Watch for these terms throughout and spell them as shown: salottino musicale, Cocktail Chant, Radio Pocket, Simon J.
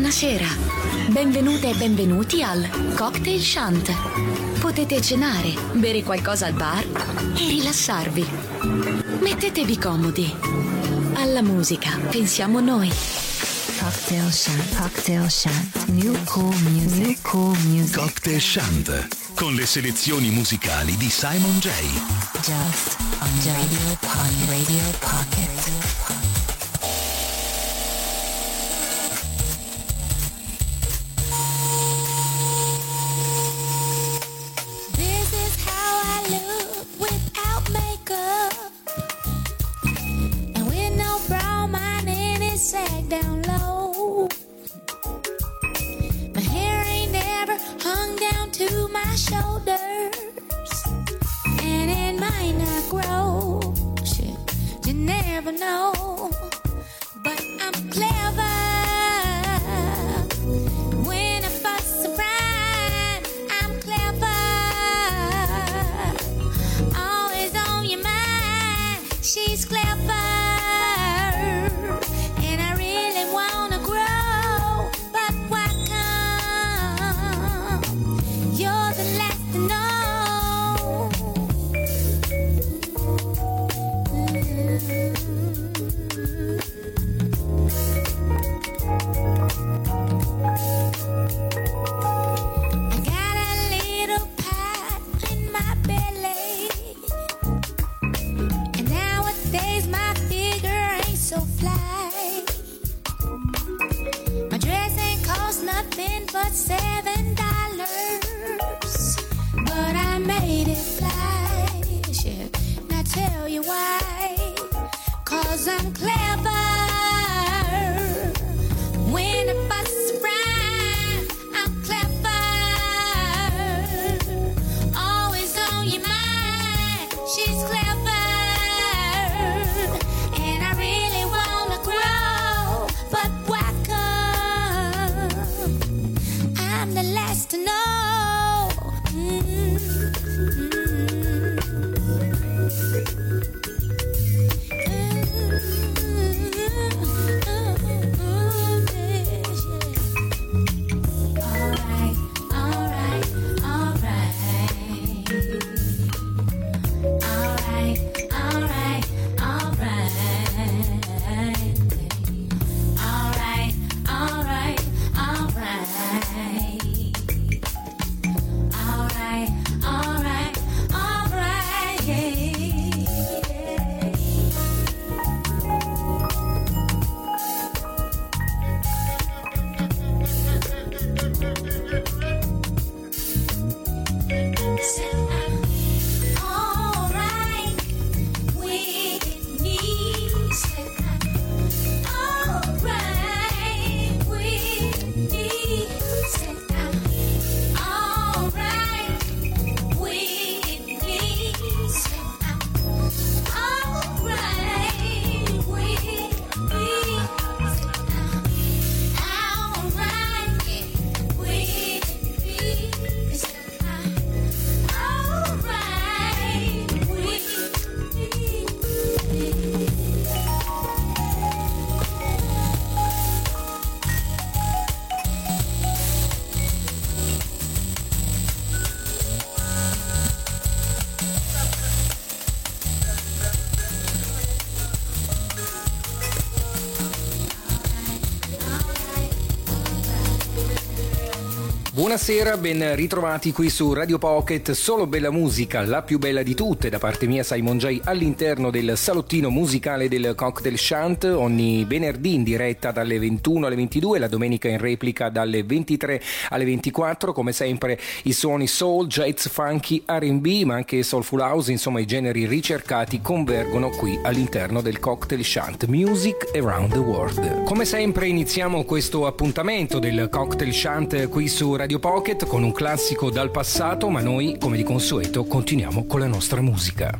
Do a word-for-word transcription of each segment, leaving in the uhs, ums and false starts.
Buonasera, benvenute e benvenuti al Cocktail Chant. Potete cenare, bere qualcosa al bar e rilassarvi. Mettetevi comodi. Alla musica pensiamo noi. Cocktail Chant, Cocktail Chant, New Cool Music, New Cool Music. Cocktail Chant, con le selezioni musicali di Simon J. Just on Radio Pocket, Radio Pocket. Buonasera, ben ritrovati qui su Radio Pocket, solo bella musica, la più bella di tutte, da parte mia Simon J all'interno del salottino musicale del Cocktail Chant, ogni venerdì in diretta dalle ventuno alle ventidue, la domenica in replica dalle ventitré alle ventiquattro, come sempre i suoni soul, jazz, funky, R and B, ma anche soulful house, insomma i generi ricercati convergono qui all'interno del Cocktail Chant, Music Around the World. Come sempre iniziamo questo appuntamento del Cocktail Chant qui su Radio Pocket con un classico dal passato, ma noi, come di consueto, continuiamo con la nostra musica.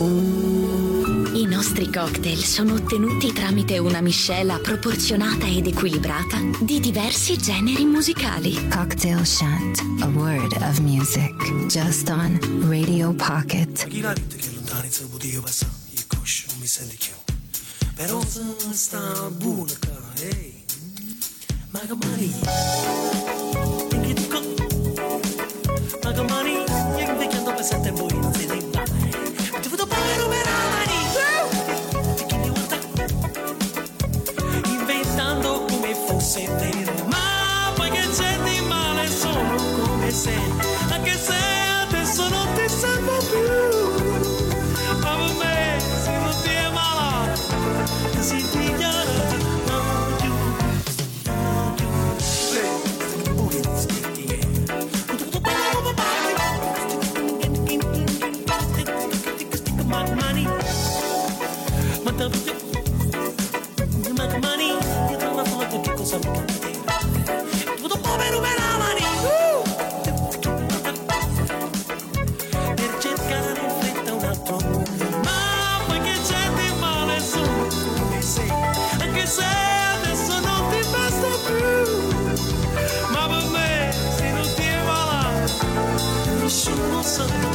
I nostri cocktail sono ottenuti tramite una miscela proporzionata ed equilibrata di diversi generi musicali. Cocktail Chant, a world of music, just on Radio Pocket. Ma poi che c'è di male, sono come se, anche se adesso non ti servo più. Ma per me, se non ti è malato, si ti chiama non più. Non più. Tu dopo me ruberavani per cercare in fretta un altro mondo. Ma poi che c'è di male, sono come sei, anche se adesso non ti basta più. Ma per me, se non ti è malato, nessuno sa più.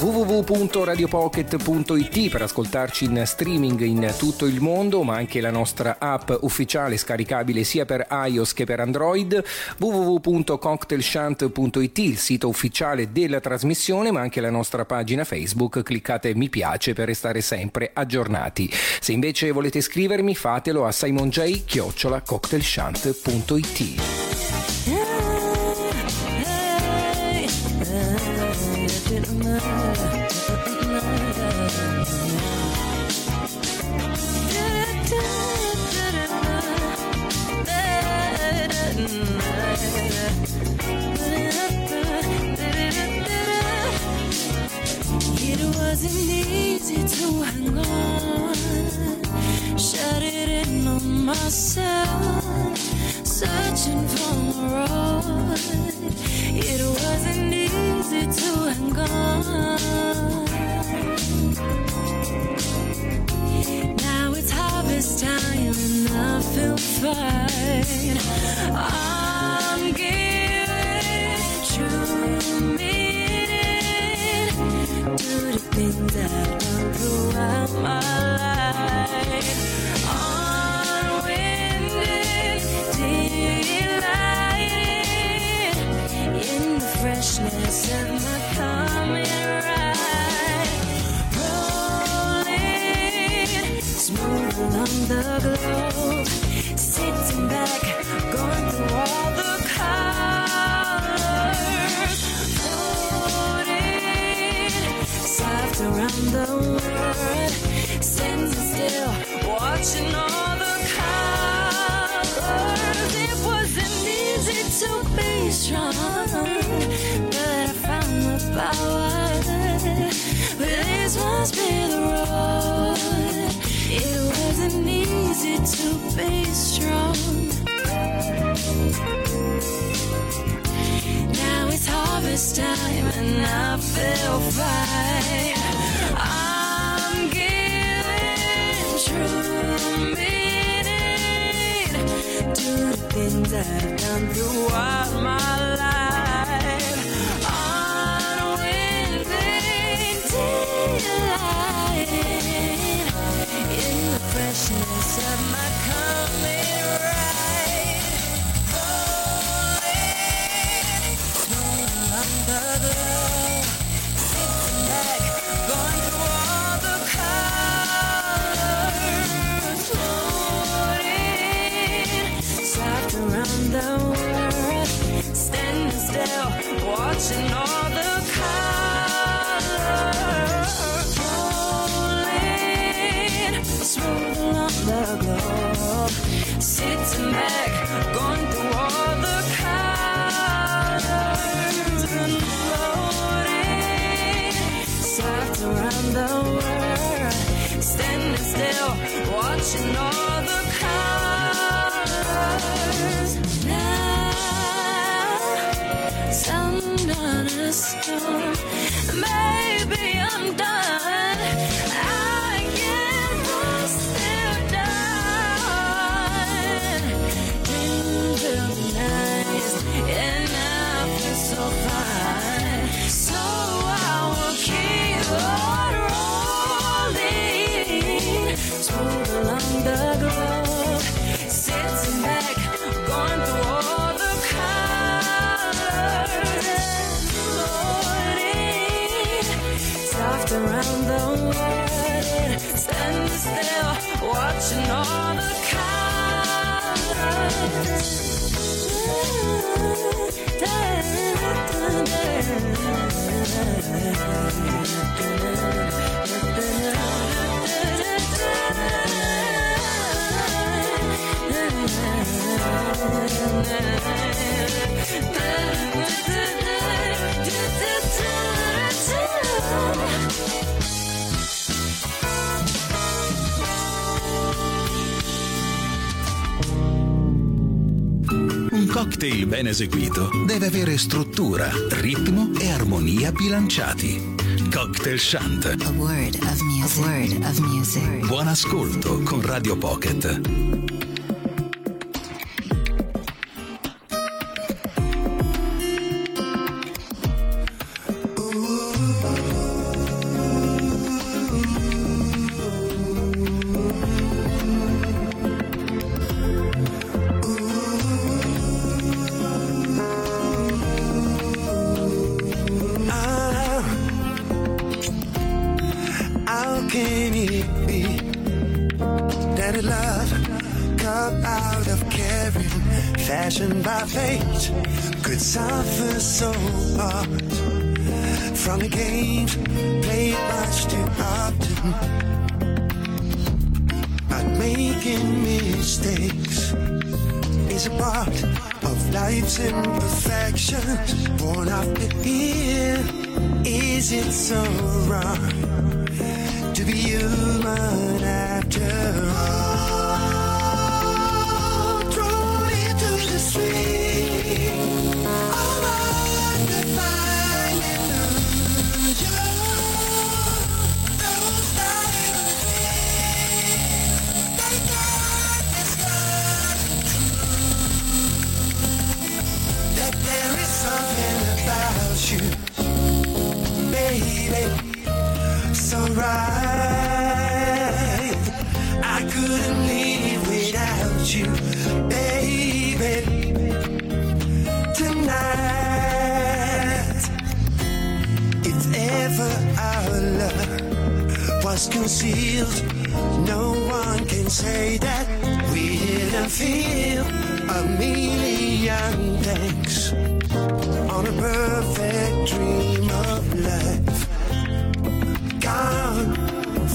w w w punto radio pocket punto i t per ascoltarci in streaming in tutto il mondo, ma anche la nostra app ufficiale scaricabile sia per iOS che per Android. w w w punto cocktail chant punto i t, il sito ufficiale della trasmissione, ma anche la nostra pagina Facebook. Cliccate mi piace per restare sempre aggiornati. Se invece volete iscrivermi, fatelo a simon j chiocciola cocktail chant punto i t. It wasn't easy to hang on, shut it in on myself, searching for my road. It wasn't easy to hang on. Now it's harvest time and I feel fine. I'm giving it to me. Do the things that run throughout my life. On winded, delighted in the freshness of my coming ride. Rolling, smooth along the globe, sitting back, going through. illusion, but I found the power. This must be the road. It wasn't easy to be strong. Now it's harvest time and I feel fine. I'm giving true meaning to the things I've done throughout my life. In the freshness of my coming right, falling, snowing underglow, sitting back, going through all the colors, floating, slapped around the world, standing still, watching all the colors. Swirling on the globe, sitting back, going through all the colors and floating, slapped around the world, standing still, watching all the colors. Now, sun on a storm, maybe I'm done. I get still done. Dreams of the night, and I feel so fine. So I will keep on rolling, swirl along the globe, sitting back, going through all the colors, floating, soft around the world, standing still. Watching all the colors. Cocktail ben eseguito deve avere struttura, ritmo e armonia bilanciati. Cocktail Chant. A word of music. A word of music. Buon ascolto con Radio Pocket.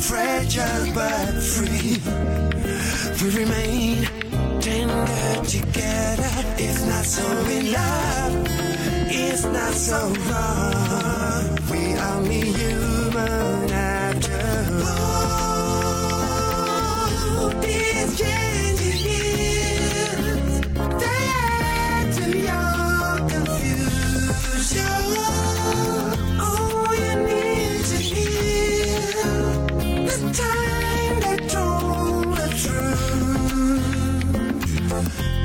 Fragile but free, we remain tender. get together. It's not so in love, it's not so wrong. We are only human after all. Oh, these changing years, they're to your confusion. All you need to hear the time.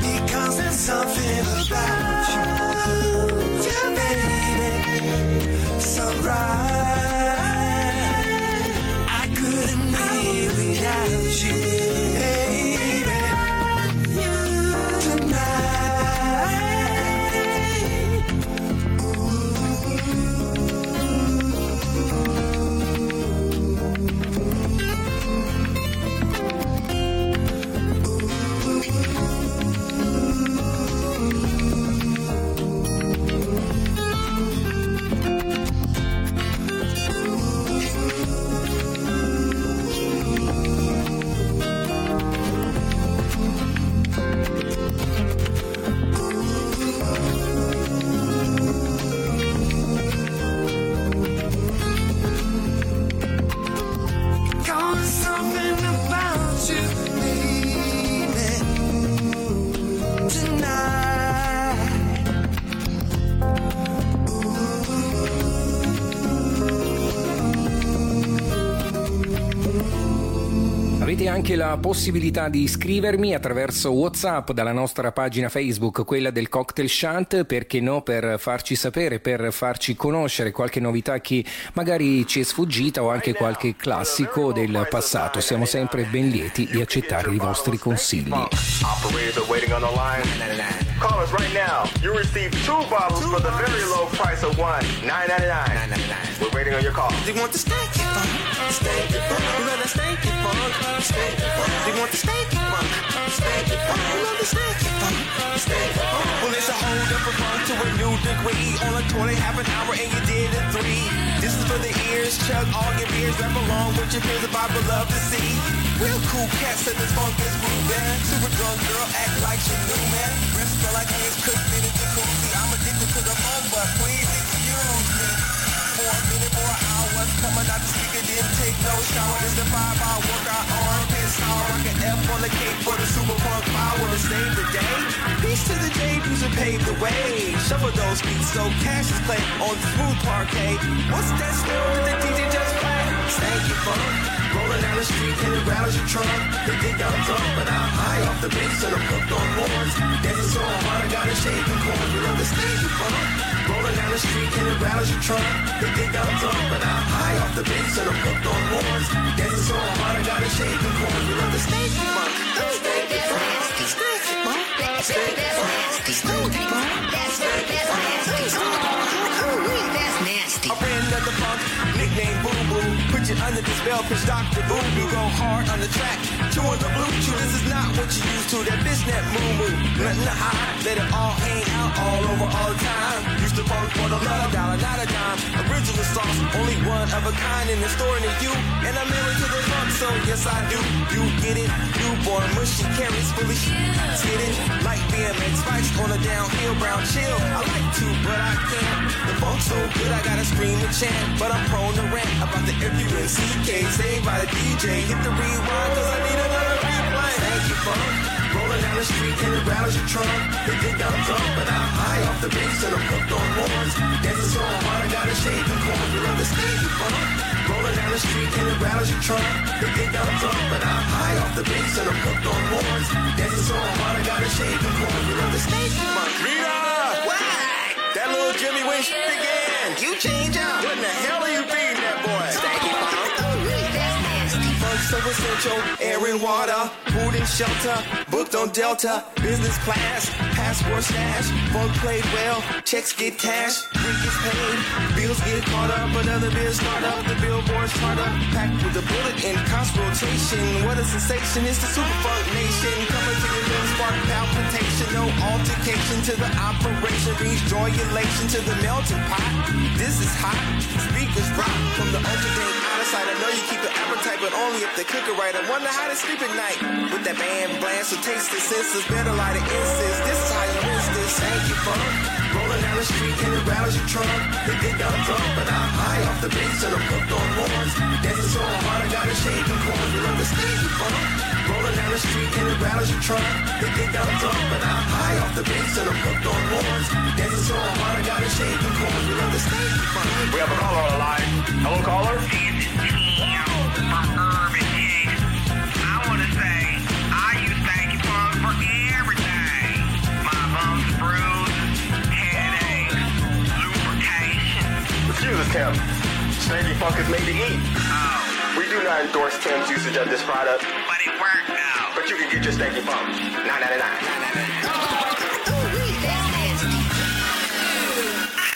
Because there's something about you, you baby, so right. I couldn't live without you, baby, tonight. Ooh. Ooh. Ooh. Anche la possibilità di iscrivermi attraverso WhatsApp dalla nostra pagina Facebook, quella del Cocktail Chant, perché no, per farci sapere, per farci conoscere qualche novità che magari ci è sfuggita o anche qualche classico del passato. Siamo sempre ben lieti di accettare i vostri consigli. They want the stanky funk, stanky funk. We love the stanky funk, stanky funk. Well, it's a whole different funk to a new degree. On a tour, they half an hour, and you did in three. This is for the ears, chug all your beers, rap along with your peers, the vibe we love to see. Real cool cats said this funk is groovy. Super drunk girl, act like she knew man. Rips feel like hands cooked in a jacuzzi. I'm addicted to the funk, but please excuse me. For a minute, for an hour, coming out the speaker, didn't take no shower. It's the vibe I work out on. Rock an F on the cake for the super punk power to save the day. Peace to the J-Bus who paved the way. Shuffle those beats so cash is played on the smooth parquet. What's that smell that the D J just played? Stanky funk, rolling down the street and it rattles your trunk. They think I'm drunk but I'm high off the base and I'm hooked on horns. Dancing so hard I got a shaking corn. You know the stanky funk, rolling down the street and it rattles your trunk. They think I'm drunk but I'm high off the base and I'm hooked on horns. Dancing so hard I got a shaking corn. You know the stanky funk, stanky funk, stanky funk, stanky funk, stanky funk, stanky funk, that's nasty. I ran another funk, nicknamed Boo Boo. Put you under the spell, pitch Doctor Boo Boo. Go hard on the track, chewing the blue chew. This is not what you used to. That bitch, that moo moo, nothing to hide. Let it all hang out all over all the time. Used to funk for the love, dollar, not a dime. Original sauce, only one of a kind in the store to you. And I'm married to the funk, so yes I do. You get it, newborn mushy carries full of shit. Skid it, like B M X spikes on a downhill brown chill. I like to, but I can't. The funk's so good, I gotta scream and chant. But I'm prone to rant about the F U N C K. Saved by the D J, hit the rewind, cause I need another replay. Stanky funk, rolling down the street and it rattles your trunk. They think I'm drunk, but I'm high off the bass and I'm hooked on horns. Dancing so hard, I gotta shake the corn. You love the stanky funk. Rolling down the street and it rattles your trunk. They think I'm drunk, but I'm high off the bass and I'm hooked on horns. Dancing so hard, I got a shaking corn. You know the stanky funk. Rita! Whack! That little Jimmy when shit began. You change up. What in the hell are you beating that boy? Stanky funk. That's nasty. Funk so essential. Air and water. Food and shelter. Booked on Delta. Business class. Passport stash. Funk played well. Checks get cash. Paid. Bills get caught up, another bill start up. The billboards start up, packed with a bullet in constant rotation. What a sensation! It's the super funk nation coming to your lips, spark palpitation. No altercation to the operation, brings joy elation to the melting pot. This is hot, speakers rock from the ultra dank out of sight. I know you keep the appetite, but only if they cook it right. I wonder how. how to sleep at night with that band blast. So taste the senses, better light of incense. This is how you miss this. Thank you, fun. Rolling down the street and it rattles your trunk. They think I'm drunk, but I'm high off the base and I'm hooked on horns. Dancing so hard, I gotta shake the corn. You understand, you fun. Rolling down the street and it rattles your trunk. They think I'm drunk, but I'm high off the base and I'm hooked on horns. Dancing so hard, I gotta shake the corn. You understand, you fun. We have a caller on the line. Hello, caller. Tim. Snazzy Funk is made to eat. Oh. We do not endorse Tim's usage of this product. But it worked though. But you can get your Snazzy Funk. nine ninety-nine. I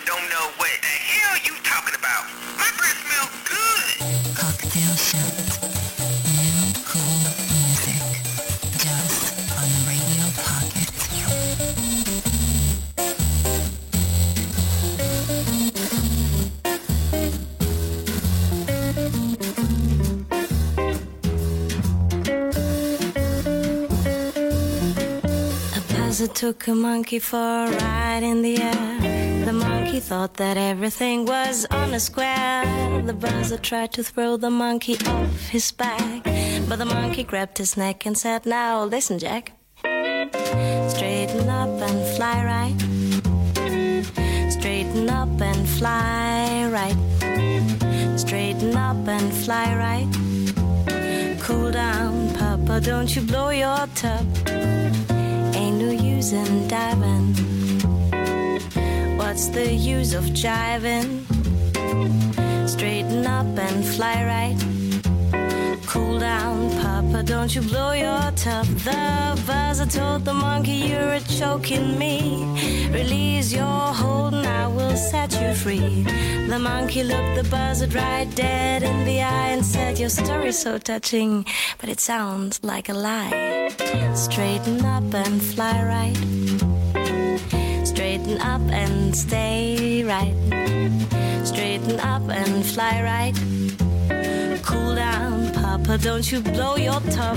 don't know what the hell you talking about. My breath smells good. Cocktail Chant. New cool music. Just on Radio Pocket. I took a monkey for a ride in the air. The monkey thought that everything was on a square. The buzzer tried to throw the monkey off his back, but the monkey grabbed his neck and said, now listen, Jack. Straighten up and fly right. Straighten up and fly right. Straighten up and fly right. Cool down, Papa, don't you blow your top. No use in diving. What's the use of jiving? Straighten up and fly right. Cool down, Papa, don't you blow your top. The buzzer told the monkey, you're choking me. Release your hold and I will set you free. The monkey looked the buzzer right dead in the eye and said, your story's so touching, but it sounds like a lie. Straighten up and fly right. Straighten up and stay right. Straighten up and fly right. Cool down, Papa, don't you blow your top.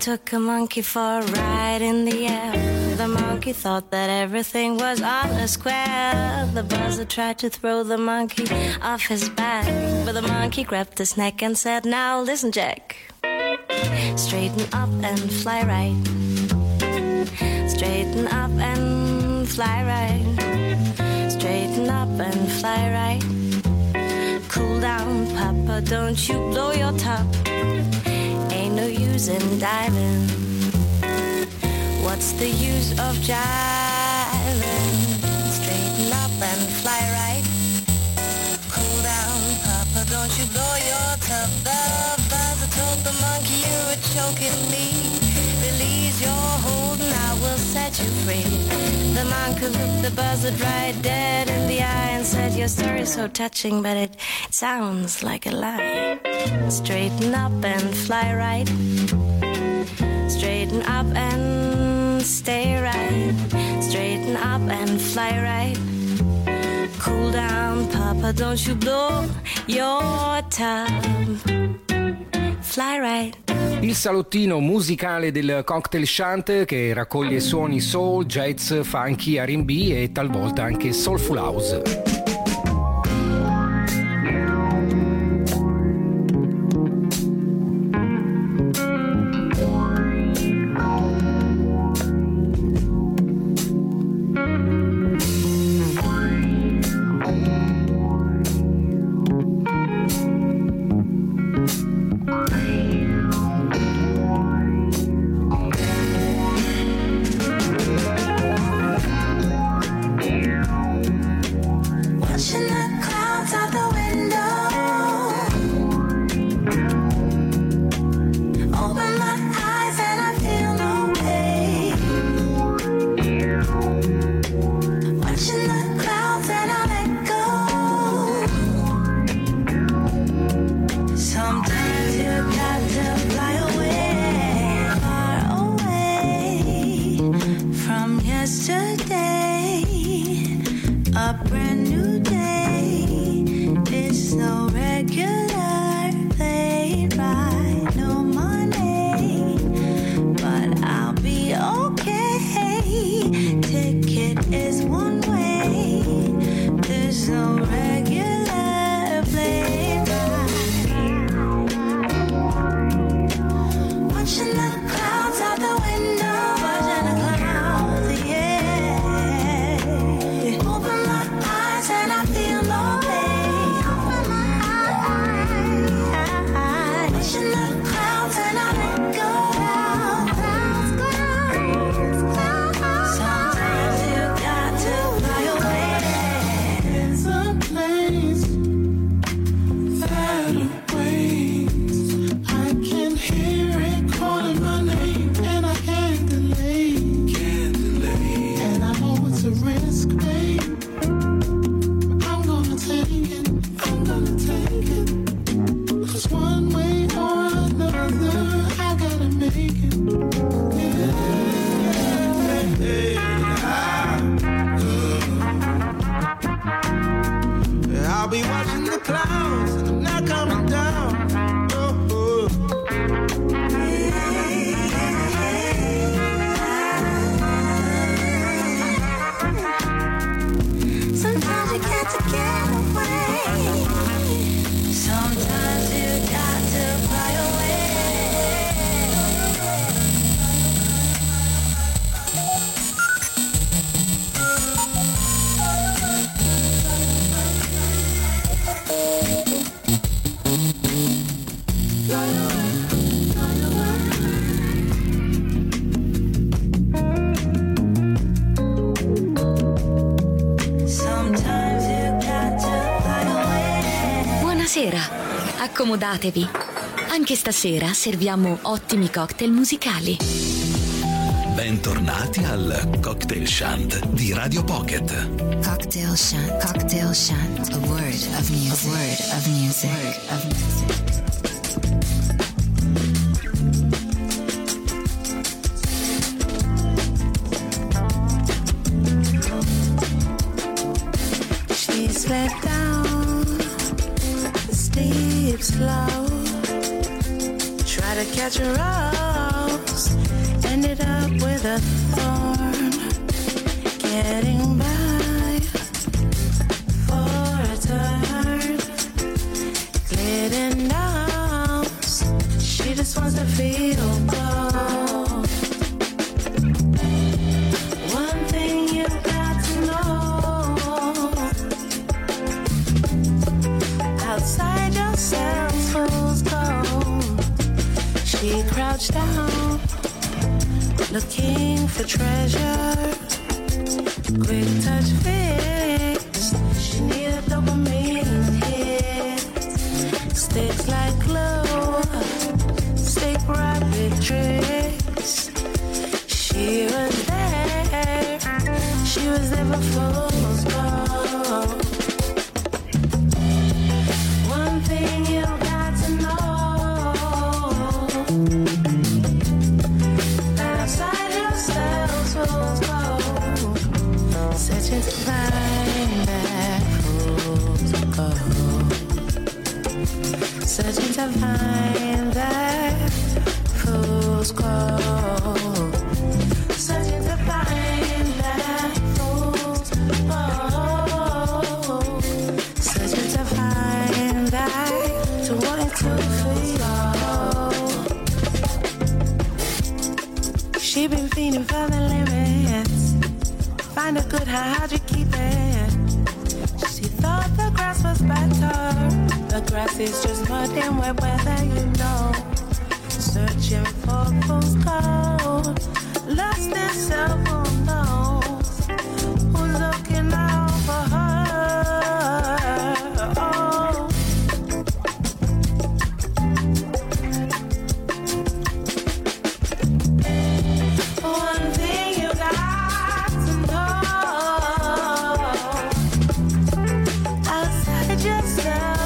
Took a monkey for a ride in the air. The monkey thought that everything was on a square. The buzzer tried to throw the monkey off his back, but the monkey grabbed his neck and said, now listen, Jack. Straighten up and fly right. Straighten up and fly right. Straighten up and fly right. Cool down, Papa, don't you blow your top. No use in diving. What's the use of jiving? Straighten up and fly right. Cool down, Papa, don't you blow your top. The buzzer told the monkey, you were choking me. Release your hold and I will set you free. The monkey looked the buzzer right dead in the eye and said, your story's so touching, but it sounds like a lie. Straighten up and fly right. Straighten up and stay right. Straighten up and fly right. Cool down, Papa, don't you blow your top. fly right. Il salottino musicale del Cocktail Chant, che raccoglie suoni soul, jazz, funky, R and B e talvolta anche soulful house. Accomodatevi. Anche stasera serviamo ottimi cocktail musicali. Bentornati al Cocktail Chant di Radio Pocket. Cocktail Chant, Cocktail Chant, a word of music, a word of music, a word of music. Slow, try to catch a rose, ended up with a thorn, getting by for a turn, glittered nose, she just wants to feel gold. One thing you got to know, outside yourself, she crouched down, looking for treasure. Quick touch fix, she needed dopamine hit. Sticks like glue, stick rapid tricks. She was there, she was there before fools go. One thing you got to know. Searching to find that fool's gold. Searching to find that. was closed, searching to find that fool's gold, searching to find that to want to feel. She been feeding for the limits, find a good how'd you keep it. She thought the grass was better. The grass is just mud and wet weather, you know. Searching for fool's gold, lost in self-unknowns. Who's looking out for her? Oh. One thing you got to know, outside yourself.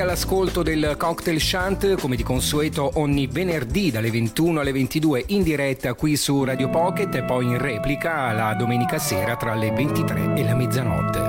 All'ascolto del Cocktail Chant, come di consueto ogni venerdì dalle ventuno alle ventidue in diretta qui su Radio Pocket e poi in replica la domenica sera tra le ventitré e la mezzanotte.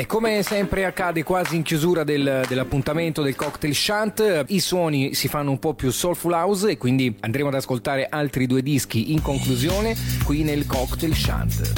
E come sempre accade quasi in chiusura del, dell'appuntamento del Cocktail Chant, i suoni si fanno un po' più soulful house e quindi andremo ad ascoltare altri due dischi in conclusione qui nel Cocktail Chant.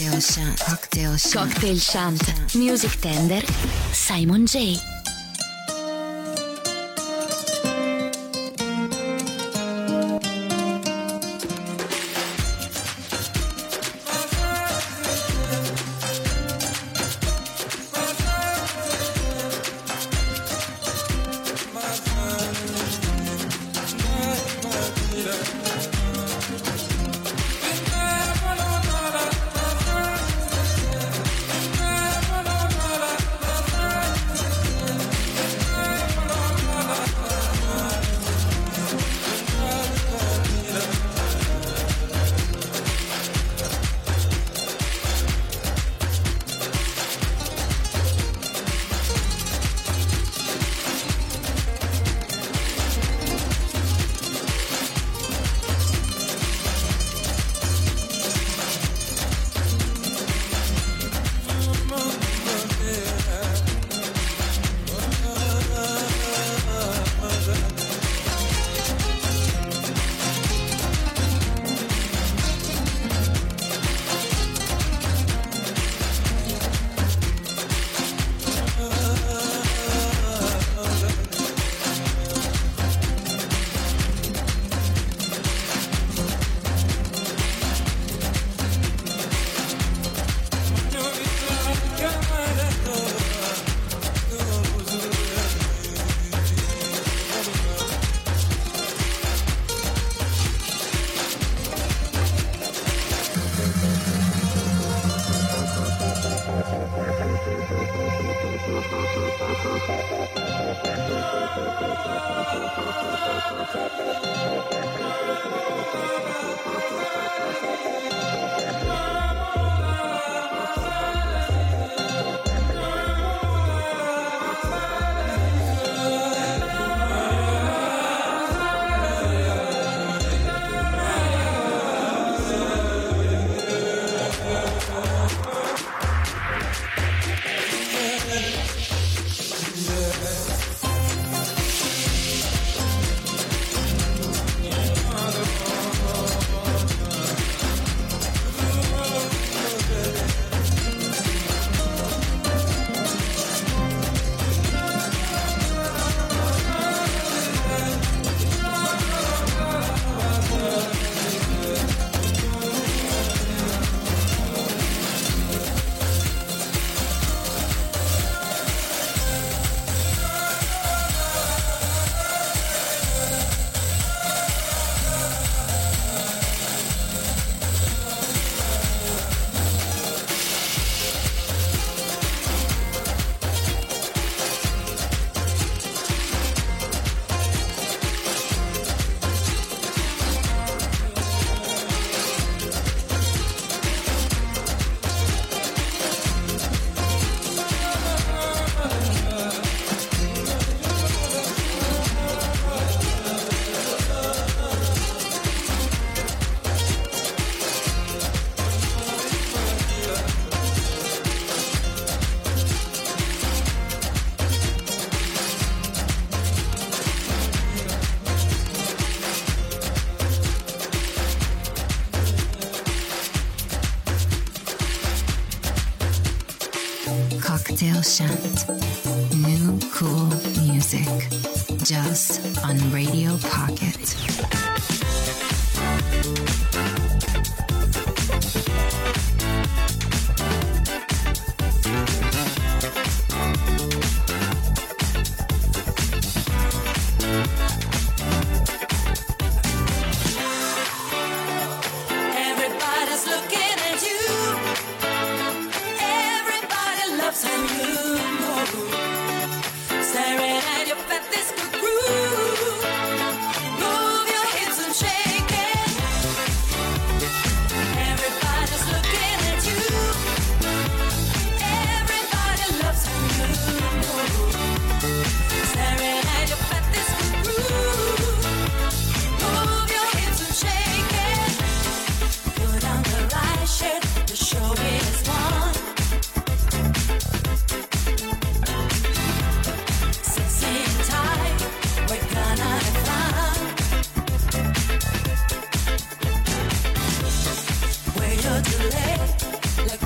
Cocktail Chant. Cocktail Chant. Cocktail Chant. Music Tender. Simon J. Cocktail Chant. New cool music. Just on Radio Pocket. Delay, like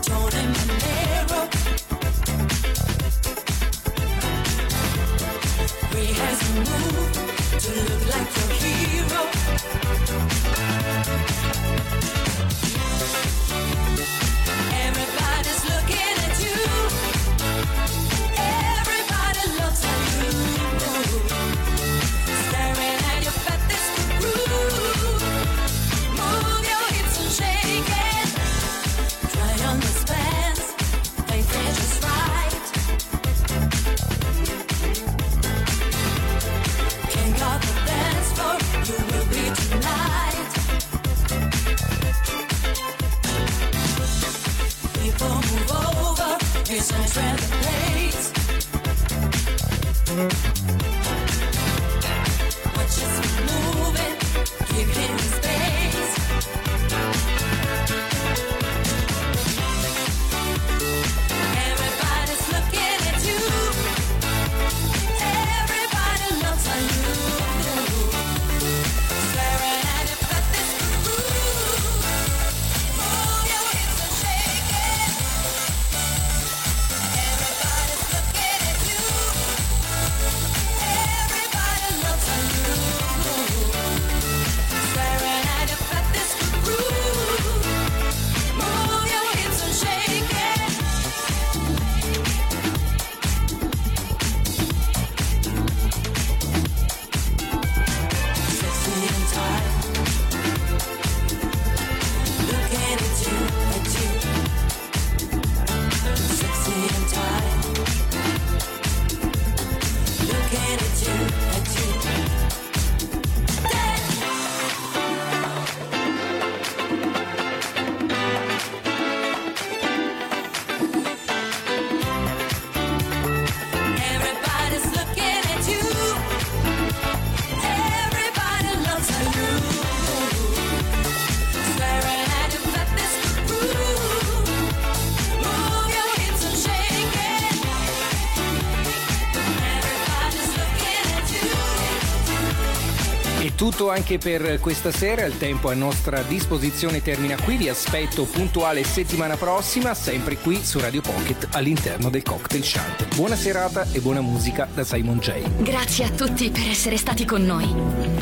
Tutto anche per questa sera, il tempo a nostra disposizione termina qui, vi aspetto puntuale settimana prossima, sempre qui su Radio Pocket all'interno del Cocktail Chant. Buona serata e buona musica da Simon J. Grazie a tutti per essere stati con noi,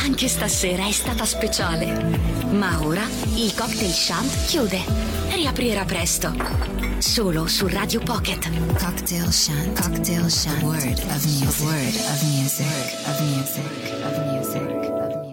anche stasera è stata speciale, ma ora il Cocktail Chant chiude, riaprirà presto, solo su Radio Pocket. Cocktail Chant, Cocktail Chant, word of music, word of music, of music, of music.